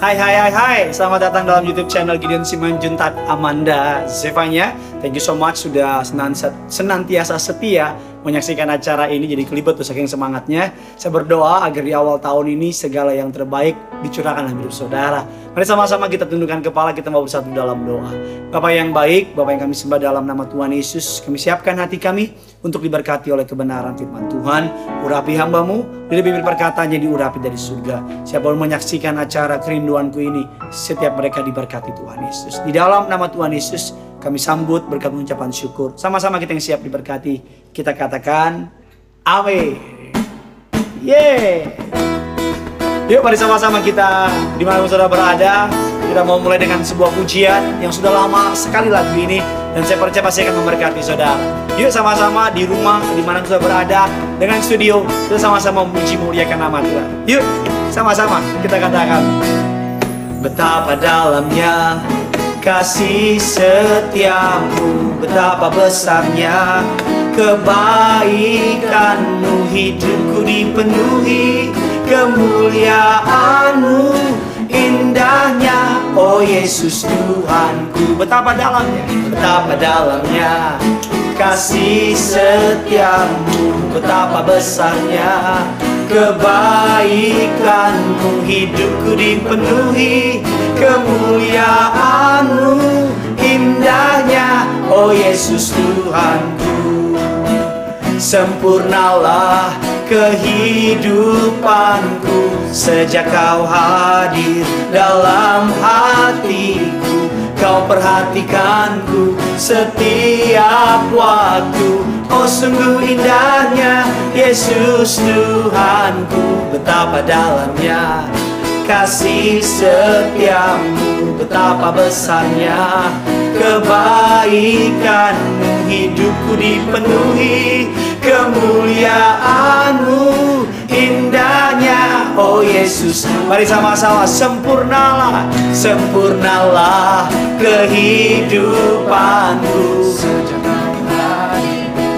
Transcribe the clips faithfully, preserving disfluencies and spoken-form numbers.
Hai hai hai hai, selamat datang dalam YouTube channel Gideon Simanjuntak, Amanda Zefanya. Thank you so much sudah senantiasa setia menyaksikan acara ini, jadi kelibet tuh saking semangatnya. Saya berdoa agar di awal tahun ini segala yang terbaik dicurahkan dalam hidup saudara. Mari sama-sama kita tundukkan kepala, kita mau bersatu dalam doa. Bapak yang baik, Bapak yang kami sembah dalam nama Tuhan Yesus, kami siapkan hati kami untuk diberkati oleh kebenaran firman Tuhan. Urapi hambamu, dari bibir perkataannya diurapi dari surga. Siapa yang menyaksikan acara Kerinduanku ini, setiap mereka diberkati Tuhan Yesus. Di dalam nama Tuhan Yesus, kami sambut berkat ucapan syukur. Sama-sama kita yang siap diberkati, kita katakan amin. Yeay. Yuk mari sama-sama kita, dimana saudara berada, kita mau mulai dengan sebuah pujian yang sudah lama sekali lagu ini, dan saya percaya pasti akan memberkati saudara. Yuk sama-sama di rumah, dimana saudara berada, dengan studio, kita sama-sama memuji muliakan nama Tuhan. Yuk sama-sama kita katakan, betapa dalamnya kasih setiamu, betapa besarnya kebaikanmu, hidupku dipenuhi kemuliaanmu, indahnya oh Yesus Tuhanku. Betapa dalamnya, betapa dalamnya kasih setiamu, betapa besarnya kebaikanmu, hidupku dipenuhi kemuliaanmu, indahnya oh Yesus Tuhanku. Sempurnalah kehidupanku sejak kau hadir dalam hatiku. Kau perhatikanku setiap waktu, oh sungguh indahnya Yesus Tuhanku. Betapa dalamnya kasih setiamu, betapa besarnya kebaikanmu, hidupku dipenuhi kemuliaanmu, indahnya oh Yesus. Mari sama-sama, sempurnalah, sempurnalah kehidupanku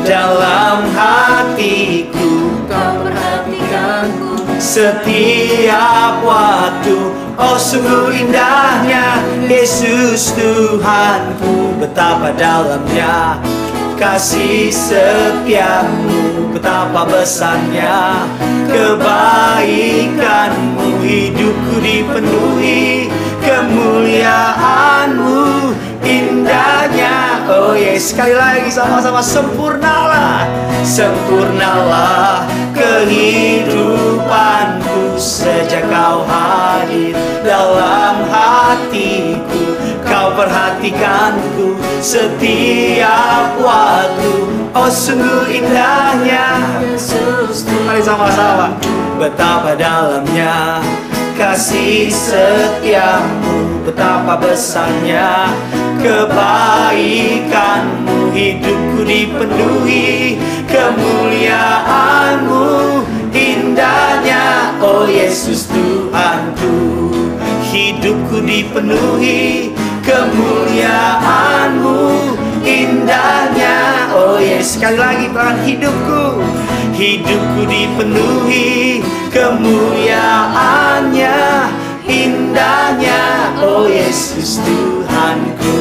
dalam hatiku, kau perhatikanku setiap waktu, oh sungguh indahnya Yesus Tuhanku. Betapa dalamnya kasih setiamu, betapa besarnya kebaikanmu, hidupku dipenuhi kemuliaanmu, indahnya oh Yesus. Sekali lagi sama-sama, sempurnalah, sempurnalah kehidupanku sejak kau hadir dalam hatiku. Kau perhatikanku setiap waktu, oh sungguh indahnya Yesus. Mari sama-sama, betapa dalamnya kasih setiamu, betapa besarnya kebaikanmu, hidupku dipenuhi kemuliaanmu, indahnya oh Yesus Tuhanku. Hidupku dipenuhi kemuliaanmu, indahnya oh Yesus. Sekali lagi Tuhan, hidupku, hidupku dipenuhi kemuliaannya, indahnya oh Yesus Tuhanku.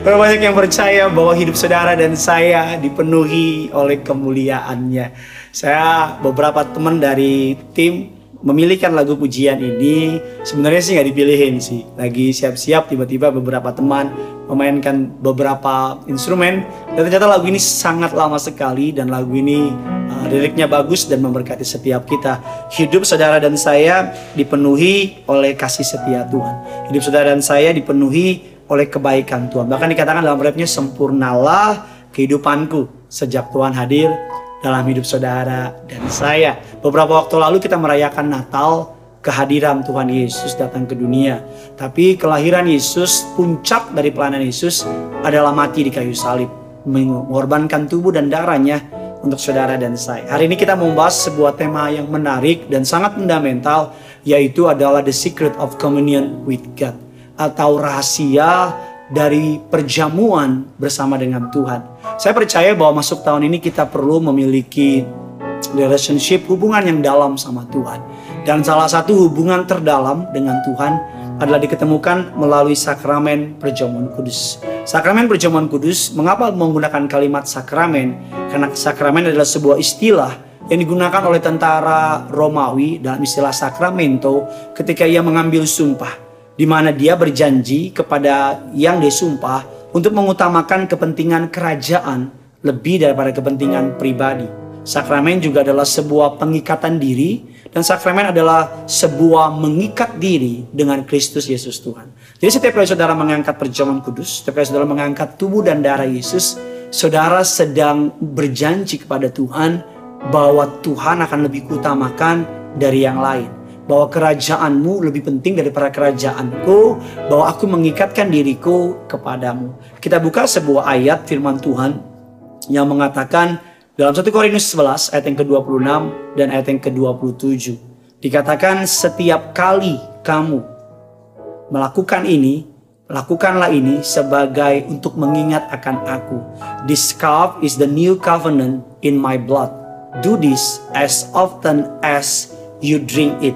Banyak yang percaya bahwa hidup saudara dan saya dipenuhi oleh kemuliaannya. Saya beberapa teman dari tim memilihkan lagu pujian ini, sebenarnya sih nggak dipilihin sih, lagi siap-siap tiba-tiba beberapa teman memainkan beberapa instrumen, dan ternyata lagu ini sangat lama sekali, dan lagu ini uh, liriknya bagus dan memberkati setiap kita. Hidup saudara dan saya dipenuhi oleh kasih setia Tuhan, hidup saudara dan saya dipenuhi oleh kebaikan Tuhan. Bahkan dikatakan dalam refnya, sempurnalah kehidupanku sejak Tuhan hadir dalam hidup saudara dan saya. Beberapa waktu lalu kita merayakan Natal, kehadiran Tuhan Yesus datang ke dunia. Tapi kelahiran Yesus, puncak dari pelayanan Yesus adalah mati di kayu salib, mengorbankan tubuh dan darahnya untuk saudara dan saya. Hari ini kita membahas sebuah tema yang menarik dan sangat fundamental, yaitu adalah the secret of communion with God, atau rahasia dari perjamuan bersama dengan Tuhan. Saya percaya bahwa masuk tahun ini kita perlu memiliki relationship, hubungan yang dalam sama Tuhan. Dan salah satu hubungan terdalam dengan Tuhan adalah diketemukan melalui sakramen perjamuan kudus. Sakramen perjamuan kudus, mengapa menggunakan kalimat sakramen? Karena sakramen adalah sebuah istilah yang digunakan oleh tentara Romawi dalam istilah sakramento ketika ia mengambil sumpah, di mana dia berjanji kepada yang disumpah untuk mengutamakan kepentingan kerajaan lebih daripada kepentingan pribadi. Sakramen juga adalah sebuah pengikatan diri, dan sakramen adalah sebuah mengikat diri dengan Kristus Yesus Tuhan. Jadi setiap kali saudara mengangkat perjamuan kudus, setiap kali saudara mengangkat tubuh dan darah Yesus, saudara sedang berjanji kepada Tuhan bahwa Tuhan akan lebih kuutamakan dari yang lain, bahwa kerajaanmu lebih penting daripada kerajaanku, bahwa aku mengikatkan diriku kepadamu. Kita buka sebuah ayat firman Tuhan yang mengatakan dalam satu Korintus sebelas ayat yang ke dua puluh enam dan ayat yang ke dua puluh tujuh. Dikatakan, setiap kali kamu melakukan ini, lakukanlah ini sebagai untuk mengingat akan aku. This cup is the new covenant in my blood. Do this as often as you drink it,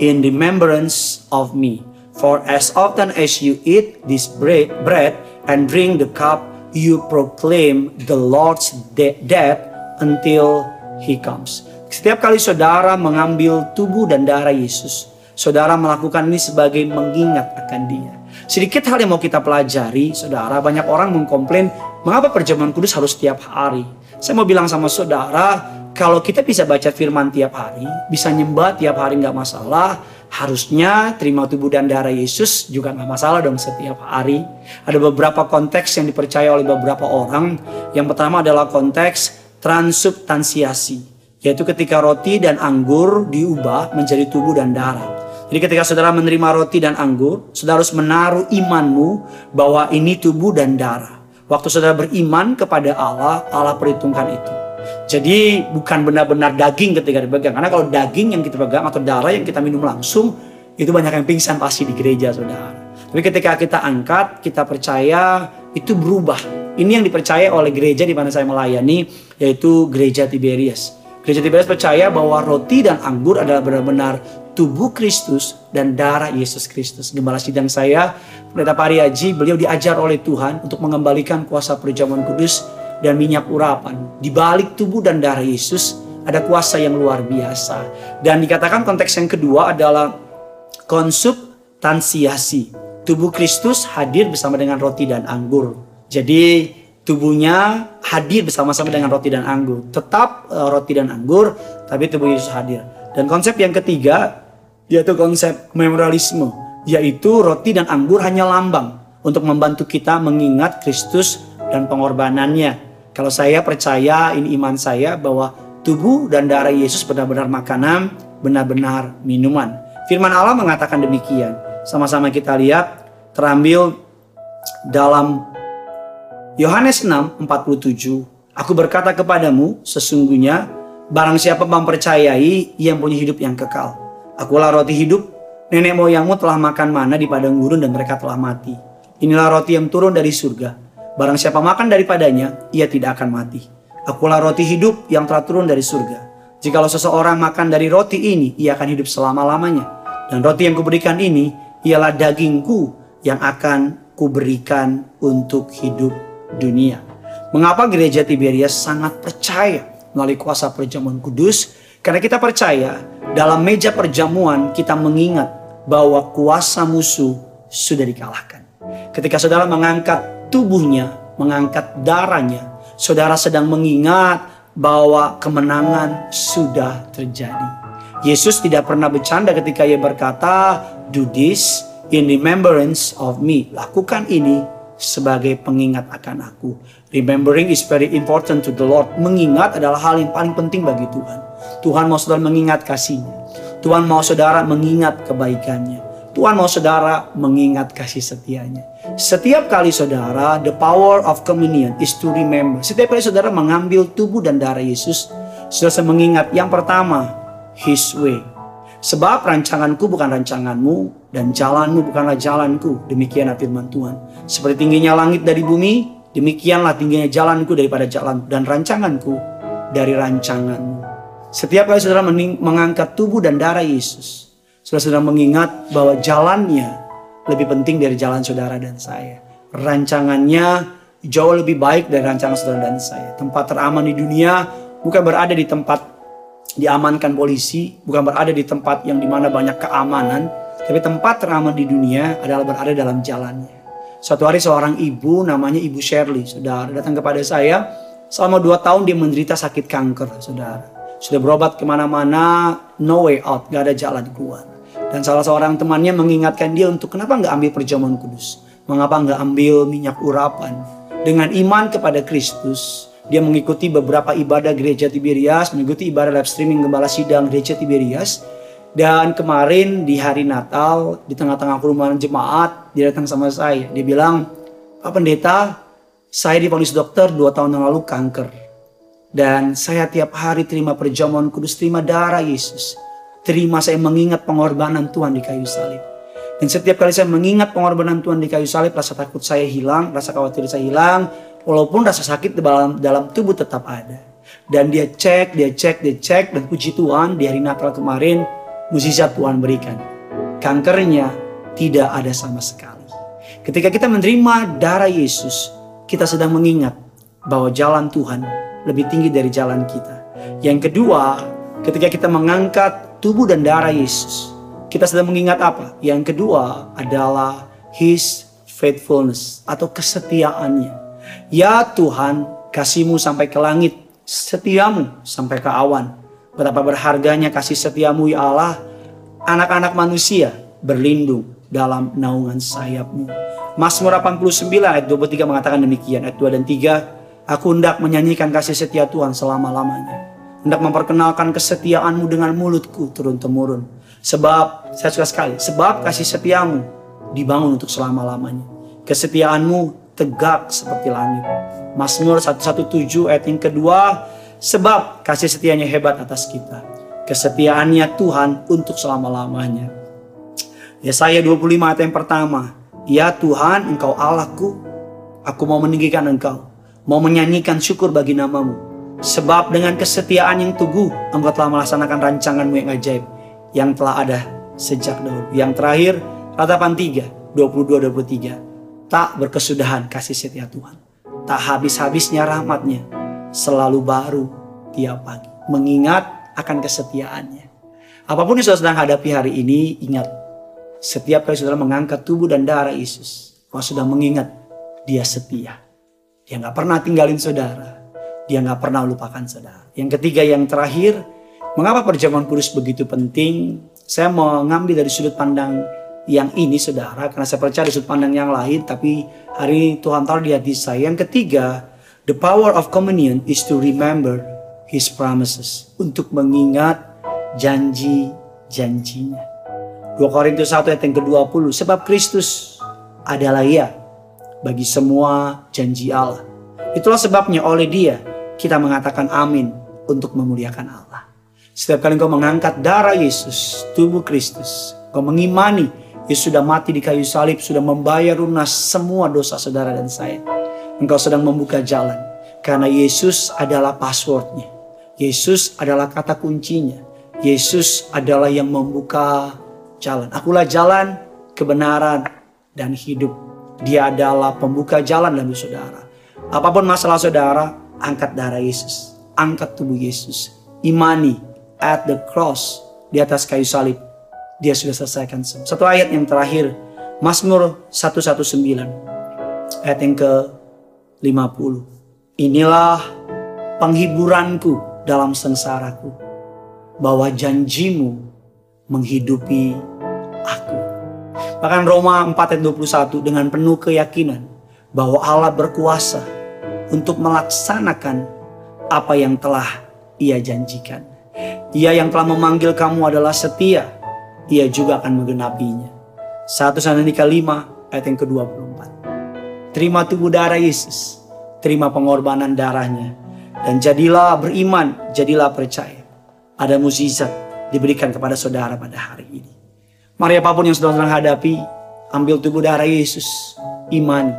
in remembrance of me. For as often as you eat this bread, bread and drink the cup, you proclaim the Lord's death until he comes. Setiap kali saudara mengambil tubuh dan darah Yesus, saudara melakukan ini sebagai mengingat akan dia. Sedikit hal yang mau kita pelajari, saudara, banyak orang mengkomplain, mengapa perjamuan kudus harus tiap hari? Saya mau bilang sama saudara, kalau kita bisa baca firman tiap hari, bisa nyembah tiap hari nggak masalah, harusnya terima tubuh dan darah Yesus juga nggak masalah dong setiap hari. Ada beberapa konteks yang dipercaya oleh beberapa orang. Yang pertama adalah konteks transubstansiasi, yaitu ketika roti dan anggur diubah menjadi tubuh dan darah. Jadi ketika saudara menerima roti dan anggur, saudara harus menaruh imanmu bahwa ini tubuh dan darah. Waktu saudara beriman kepada Allah, Allah perhitungkan itu. Jadi bukan benar-benar daging ketika dipegang. Karena kalau daging yang kita pegang atau darah yang kita minum langsung, itu banyak yang pingsan pasti di gereja, saudara. Tapi ketika kita angkat, kita percaya, itu berubah. Ini yang dipercaya oleh gereja di mana saya melayani, yaitu Gereja Tiberius. Gereja Tiberius percaya bahwa roti dan anggur adalah benar-benar tubuh Kristus dan darah Yesus Kristus. Gembala sidang saya, Pendeta Pariaji, beliau diajar oleh Tuhan untuk mengembalikan kuasa perjamuan kudus dan minyak urapan. Di balik tubuh dan darah Yesus ada kuasa yang luar biasa. Dan dikatakan konteks yang kedua adalah konsubstansiasi. Tubuh Kristus hadir bersama dengan roti dan anggur. Jadi tubuhnya hadir bersama-sama dengan roti dan anggur. Tetap uh, roti dan anggur, tapi tubuh Yesus hadir. Dan konsep yang ketiga yaitu konsep memorialisme, yaitu roti dan anggur hanya lambang untuk membantu kita mengingat Kristus dan pengorbanannya. Kalau saya percaya, ini iman saya, bahwa tubuh dan darah Yesus benar-benar makanan, benar-benar minuman. Firman Allah mengatakan demikian. Sama-sama kita lihat, terambil dalam Yohanes enam, empat puluh tujuh. Aku berkata kepadamu, sesungguhnya barang siapa mempercayai, ia punya hidup yang kekal. Akulah roti hidup, nenek moyangmu telah makan mana di padang gurun dan mereka telah mati. Inilah roti yang turun dari surga. Barang siapa makan daripadanya, ia tidak akan mati. Akulah roti hidup yang telah turun dari surga. Jikalau seseorang makan dari roti ini, ia akan hidup selama-lamanya. Dan roti yang kuberikan ini, ialah dagingku yang akan kuberikan untuk hidup dunia. Mengapa gereja Tiberias sangat percaya melalui kuasa perjamuan kudus? Karena kita percaya dalam meja perjamuan kita mengingat bahwa kuasa musuh sudah dikalahkan. Ketika saudara mengangkat tubuhnya, mengangkat darahnya, saudara sedang mengingat bahwa kemenangan sudah terjadi. Yesus tidak pernah bercanda ketika ia berkata, do this in remembrance of me. Lakukan ini sebagai pengingat akan aku. Remembering is very important to the Lord. Mengingat adalah hal yang paling penting bagi Tuhan. Tuhan mau saudara mengingat kasihnya. Tuhan mau saudara mengingat kebaikannya. Tuhan mau saudara mengingat kasih setianya. Setiap kali saudara, the power of communion is to remember. Setiap kali saudara mengambil tubuh dan darah Yesus, saudara mengingat yang pertama, His way. Sebab rancanganku bukan rancanganmu, dan jalanmu bukanlah jalanku. Demikianlah firman Tuhan. Seperti tingginya langit dari bumi, demikianlah tingginya jalanku daripada jalan, dan rancanganku dari rancanganmu. Setiap kali saudara mengangkat tubuh dan darah Yesus, saudara-saudara mengingat bahwa jalannya lebih penting dari jalan saudara dan saya. Rancangannya jauh lebih baik dari rancangan saudara dan saya. Tempat teraman di dunia bukan berada di tempat diamankan polisi, bukan berada di tempat yang dimana banyak keamanan, tapi tempat teraman di dunia adalah berada dalam jalannya. Suatu hari seorang ibu namanya Ibu Shirley, saudara, datang kepada saya. Selama dua tahun dia menderita sakit kanker, saudara. Sudah berobat kemana-mana, no way out, gak ada jalan keluar. Dan salah seorang temannya mengingatkan dia untuk kenapa nggak ambil perjamuan kudus, mengapa nggak ambil minyak urapan. Dengan iman kepada Kristus, dia mengikuti beberapa ibadah Gereja Tiberius, mengikuti ibadah live streaming Gembala Sidang Gereja Tiberius. Dan kemarin di hari Natal, di tengah-tengah kerumunan jemaat, dia datang sama saya. Dia bilang, Pak Pendeta, saya diponis dokter dua tahun yang lalu kanker. Dan saya tiap hari terima perjamuan kudus, terima darah Yesus. Terima saya mengingat pengorbanan Tuhan di kayu salib. Dan setiap kali saya mengingat pengorbanan Tuhan di kayu salib, rasa takut saya hilang, rasa khawatir saya hilang. Walaupun rasa sakit dalam, dalam tubuh tetap ada. Dan dia cek, dia cek, dia cek. Dan puji Tuhan di hari Natal kemarin, mukjizat Tuhan berikan. Kankernya tidak ada sama sekali. Ketika kita menerima darah Yesus, kita sedang mengingat bahwa jalan Tuhan lebih tinggi dari jalan kita. Yang kedua, ketika kita mengangkat tubuh dan darah Yesus, kita sedang mengingat apa? Yang kedua adalah His faithfulness atau kesetiaannya. Ya Tuhan, kasihmu sampai ke langit, setiamu sampai ke awan. Betapa berharganya kasih setiamu ya Allah. Anak-anak manusia berlindung dalam naungan sayapmu. Mazmur delapan puluh sembilan ayat dua puluh tiga mengatakan demikian. Ayat dua dan tiga. Aku hendak menyanyikan kasih setia Tuhan selama-lamanya. Hendak memperkenalkan kesetiaanmu dengan mulutku turun-temurun. Sebab, saya suka sekali. Sebab kasih setiamu dibangun untuk selama-lamanya. Kesetiaanmu tegak seperti langit. Mazmur seratus tujuh belas ayat yang kedua. Sebab kasih setianya hebat atas kita. Kesetiaannya Tuhan untuk selama-lamanya. Yesaya dua puluh lima ayat yang pertama. Ya Tuhan, Engkau Allahku. Aku mau meninggikan Engkau. Mau menyanyikan syukur bagi namamu. Sebab dengan kesetiaan yang teguh, Engkau telah melaksanakan rancanganmu yang ajaib. Yang telah ada sejak dahulu. Yang terakhir, Ratapan tiga, dua puluh dua sampai dua puluh tiga. Tak berkesudahan kasih setia Tuhan. Tak habis-habisnya rahmatnya. Selalu baru tiap pagi. Mengingat akan kesetiaannya. Apapun yang saudara sedang hadapi hari ini, ingat. Setiap kali saudara mengangkat tubuh dan darah Yesus, kalau sudah mengingat, dia setia. Dia gak pernah tinggalin saudara. Dia gak pernah lupakan saudara. Yang ketiga, yang terakhir, mengapa perjamuan kudus begitu penting? Saya mau ngambil dari sudut pandang yang ini, saudara. Karena saya percaya di sudut pandang yang lain, tapi hari ini Tuhan taruh di hati saya. Yang ketiga, the power of communion is to remember His promises. Untuk mengingat janji-janjinya. dua Korintus satu ayat yang ke dua puluh. Sebab Kristus adalah ya bagi semua janji Allah. Itulah sebabnya oleh dia kita mengatakan amin untuk memuliakan Allah. Setiap kali engkau mengangkat darah Yesus, tubuh Kristus, engkau mengimani Yesus sudah mati di kayu salib, sudah membayar lunas semua dosa saudara dan saya. Engkau sedang membuka jalan. Karena Yesus adalah passwordnya. Yesus adalah kata kuncinya. Yesus adalah yang membuka jalan. Akulah jalan, kebenaran, dan hidup. Dia adalah pembuka jalan dalam saudara. Apapun masalah saudara, angkat darah Yesus. Angkat tubuh Yesus. Imani at the cross. Di atas kayu salib. Dia sudah selesaikan semua. Satu ayat yang terakhir. Mazmur seratus sembilan belas. Ayat yang ke lima puluh. Inilah penghiburanku dalam sengsaraku, bahwa janjimu menghidupi aku. Bahkan Roma empat ayat dua puluh satu, dengan penuh keyakinan bahwa Allah berkuasa untuk melaksanakan apa yang telah Ia janjikan. Ia yang telah memanggil kamu adalah setia, Ia juga akan menggenapinya. satu Tesalonika lima ayat yang ke dua puluh empat. Terima tubuh darah Yesus, terima pengorbanan darahnya, dan jadilah beriman, jadilah percaya. Ada mukjizat diberikan kepada saudara pada hari ini. Mari apapun yang saudara hadapi, ambil tubuh darah Yesus, imani.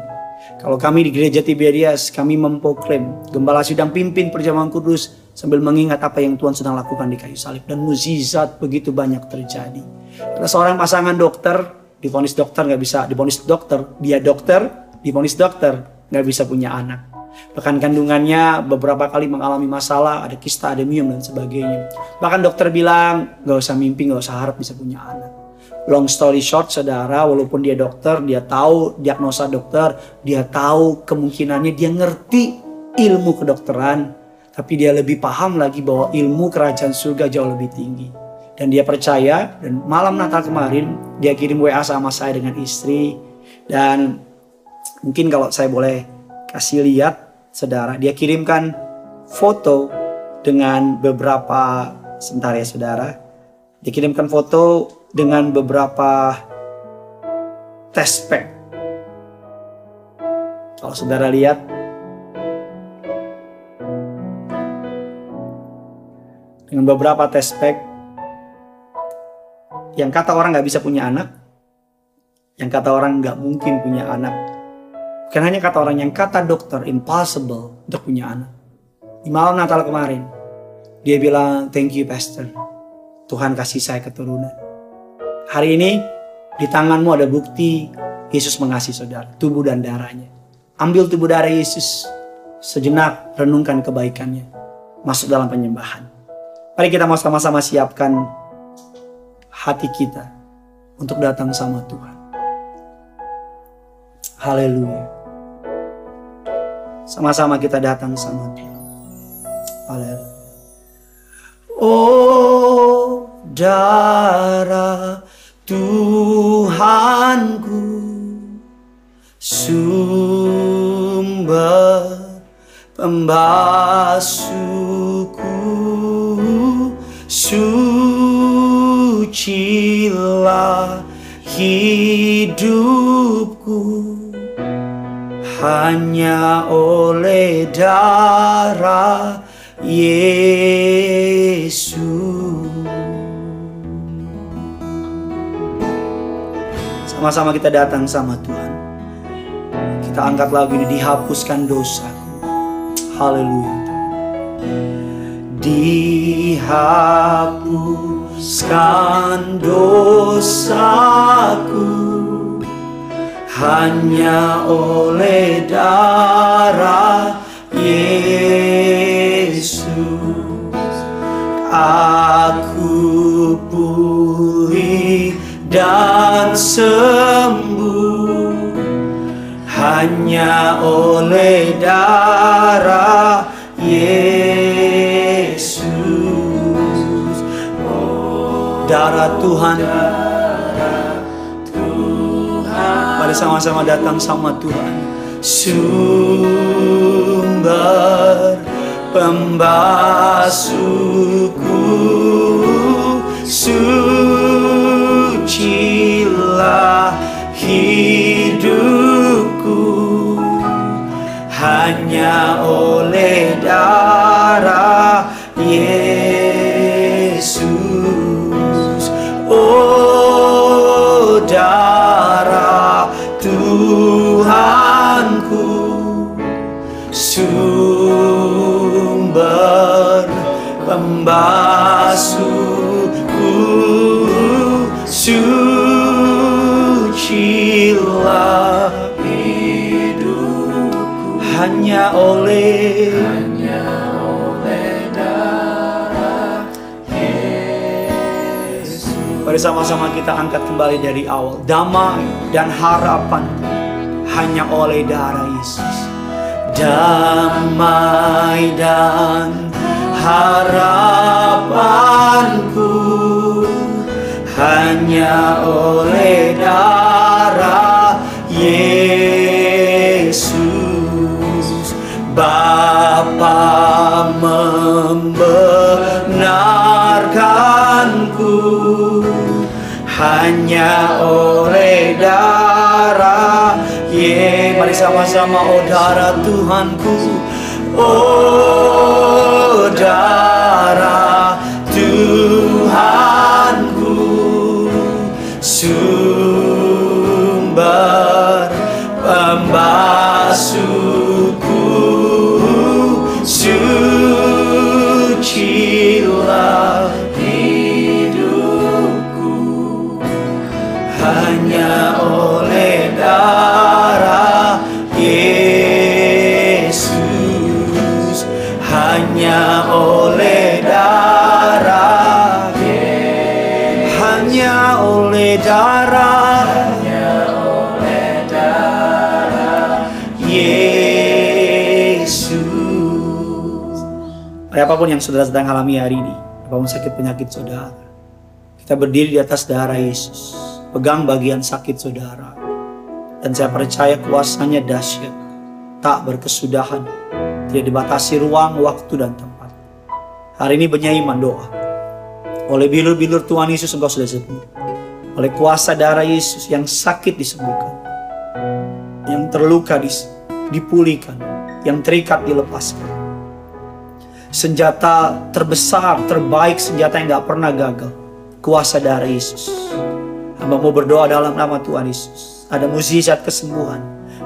Kalau kami di Gereja Tiberius, kami memproklaim Gembala Sidang pimpin perjamuan kudus sambil mengingat apa yang Tuhan sedang lakukan di kayu salib. Dan mukjizat begitu banyak terjadi. Ada seorang pasangan dokter, divonis dokter nggak bisa, divonis dokter, dia dokter, divonis dokter nggak bisa punya anak. Bahkan kandungannya beberapa kali mengalami masalah, ada kista, ada miom dan sebagainya. Bahkan dokter bilang nggak usah mimpi, nggak usah harap bisa punya anak. Long story short, saudara, walaupun dia dokter, dia tahu diagnosa dokter, dia tahu kemungkinannya, dia ngerti ilmu kedokteran. Tapi dia lebih paham lagi bahwa ilmu kerajaan surga jauh lebih tinggi. Dan dia percaya, dan malam Natal kemarin dia kirim W A sama saya dengan istri. Dan mungkin kalau saya boleh kasih lihat, saudara, dia kirimkan foto dengan beberapa, sebentar ya saudara. Dia kirimkan foto dengan beberapa test pack. Kalau saudara lihat, dengan beberapa test pack yang kata orang nggak bisa punya anak, yang kata orang nggak mungkin punya anak, bukan hanya kata orang, yang kata dokter impossible untuk punya anak. Di malam Natal kemarin dia bilang, thank you pastor, Tuhan kasih saya keturunan. Hari ini di tanganmu ada bukti Yesus mengasihi saudara, tubuh dan darahnya. Ambil tubuh darah Yesus, sejenak renungkan kebaikannya, masuk dalam penyembahan. Mari kita mau sama-sama siapkan hati kita untuk datang sama Tuhan. Haleluya. Sama-sama kita datang sama Tuhan. Haleluya. Oh darah Tuhanku, sumber pembasuhku, sucilah hidupku hanya oleh darah Yesus. Sama-sama kita datang sama Tuhan. Kita angkat lagu ini, dihapuskan dosaku. Haleluya. Dihapuskan dosaku hanya oleh darah Yesus. Aku pulih dan sembuh hanya oleh darah Yesus. Darah Tuhan. Mari sama-sama datang sama Tuhan. Sumber pembasuhku, sucilah hidupku hanya oleh darah Yesus. Oh darah Tuhanku, sumber pembasuhku, sucilah hidupku hanya oleh bersama-sama kita angkat kembali dari awal. Damai dan harapan hanya oleh darah Yesus. Damai dan harapanku hanya oleh darah Yesus. Bapa membenarkanku hanya oleh darah Yesus. Mari sama-sama, oh darah Tuhanku, oh darah Tuhanku, sumber pembasuhku, suci Pada apapun yang saudara sedang alami hari ini, apapun sakit penyakit saudara, kita berdiri di atas darah Yesus. Pegang bagian sakit saudara. Dan saya percaya kuasanya dahsyat, tak berkesudahan, tidak dibatasi ruang, waktu, dan tempat. Hari ini penyaiman doa. Oleh bilur-bilur Tuhan Yesus engkau sudah sembuh. Oleh kuasa darah Yesus yang sakit disembuhkan, yang terluka dipulihkan, yang terikat dilepaskan. Senjata terbesar, terbaik, senjata yang gak pernah gagal, kuasa darah Yesus. Hamba mau berdoa dalam nama Tuhan Yesus. Ada mukjizat kesembuhan,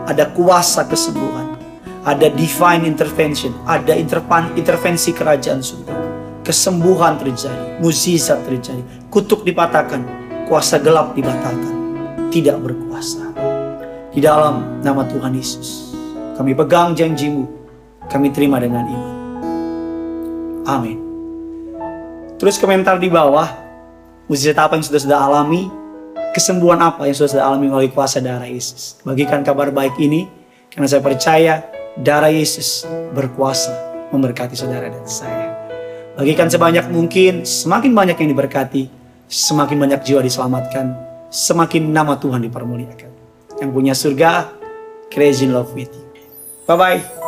ada kuasa kesembuhan, ada divine intervention, ada intervensi kerajaan surga. Kesembuhan terjadi, mukjizat terjadi, kutuk dipatahkan, kuasa gelap dibatalkan, tidak berkuasa. Di dalam nama Tuhan Yesus, kami pegang janjimu, kami terima dengan iman. Amin. Tulis komentar di bawah, mukjizat apa yang sudah sudah alami, kesembuhan apa yang sudah alami melalui kuasa darah Yesus. Bagikan kabar baik ini, karena saya percaya darah Yesus berkuasa memberkati saudara dan saya. Bagikan sebanyak mungkin, semakin banyak yang diberkati, semakin banyak jiwa diselamatkan, semakin nama Tuhan dipermuliakan. Yang punya surga, crazy in love with you. Bye-bye.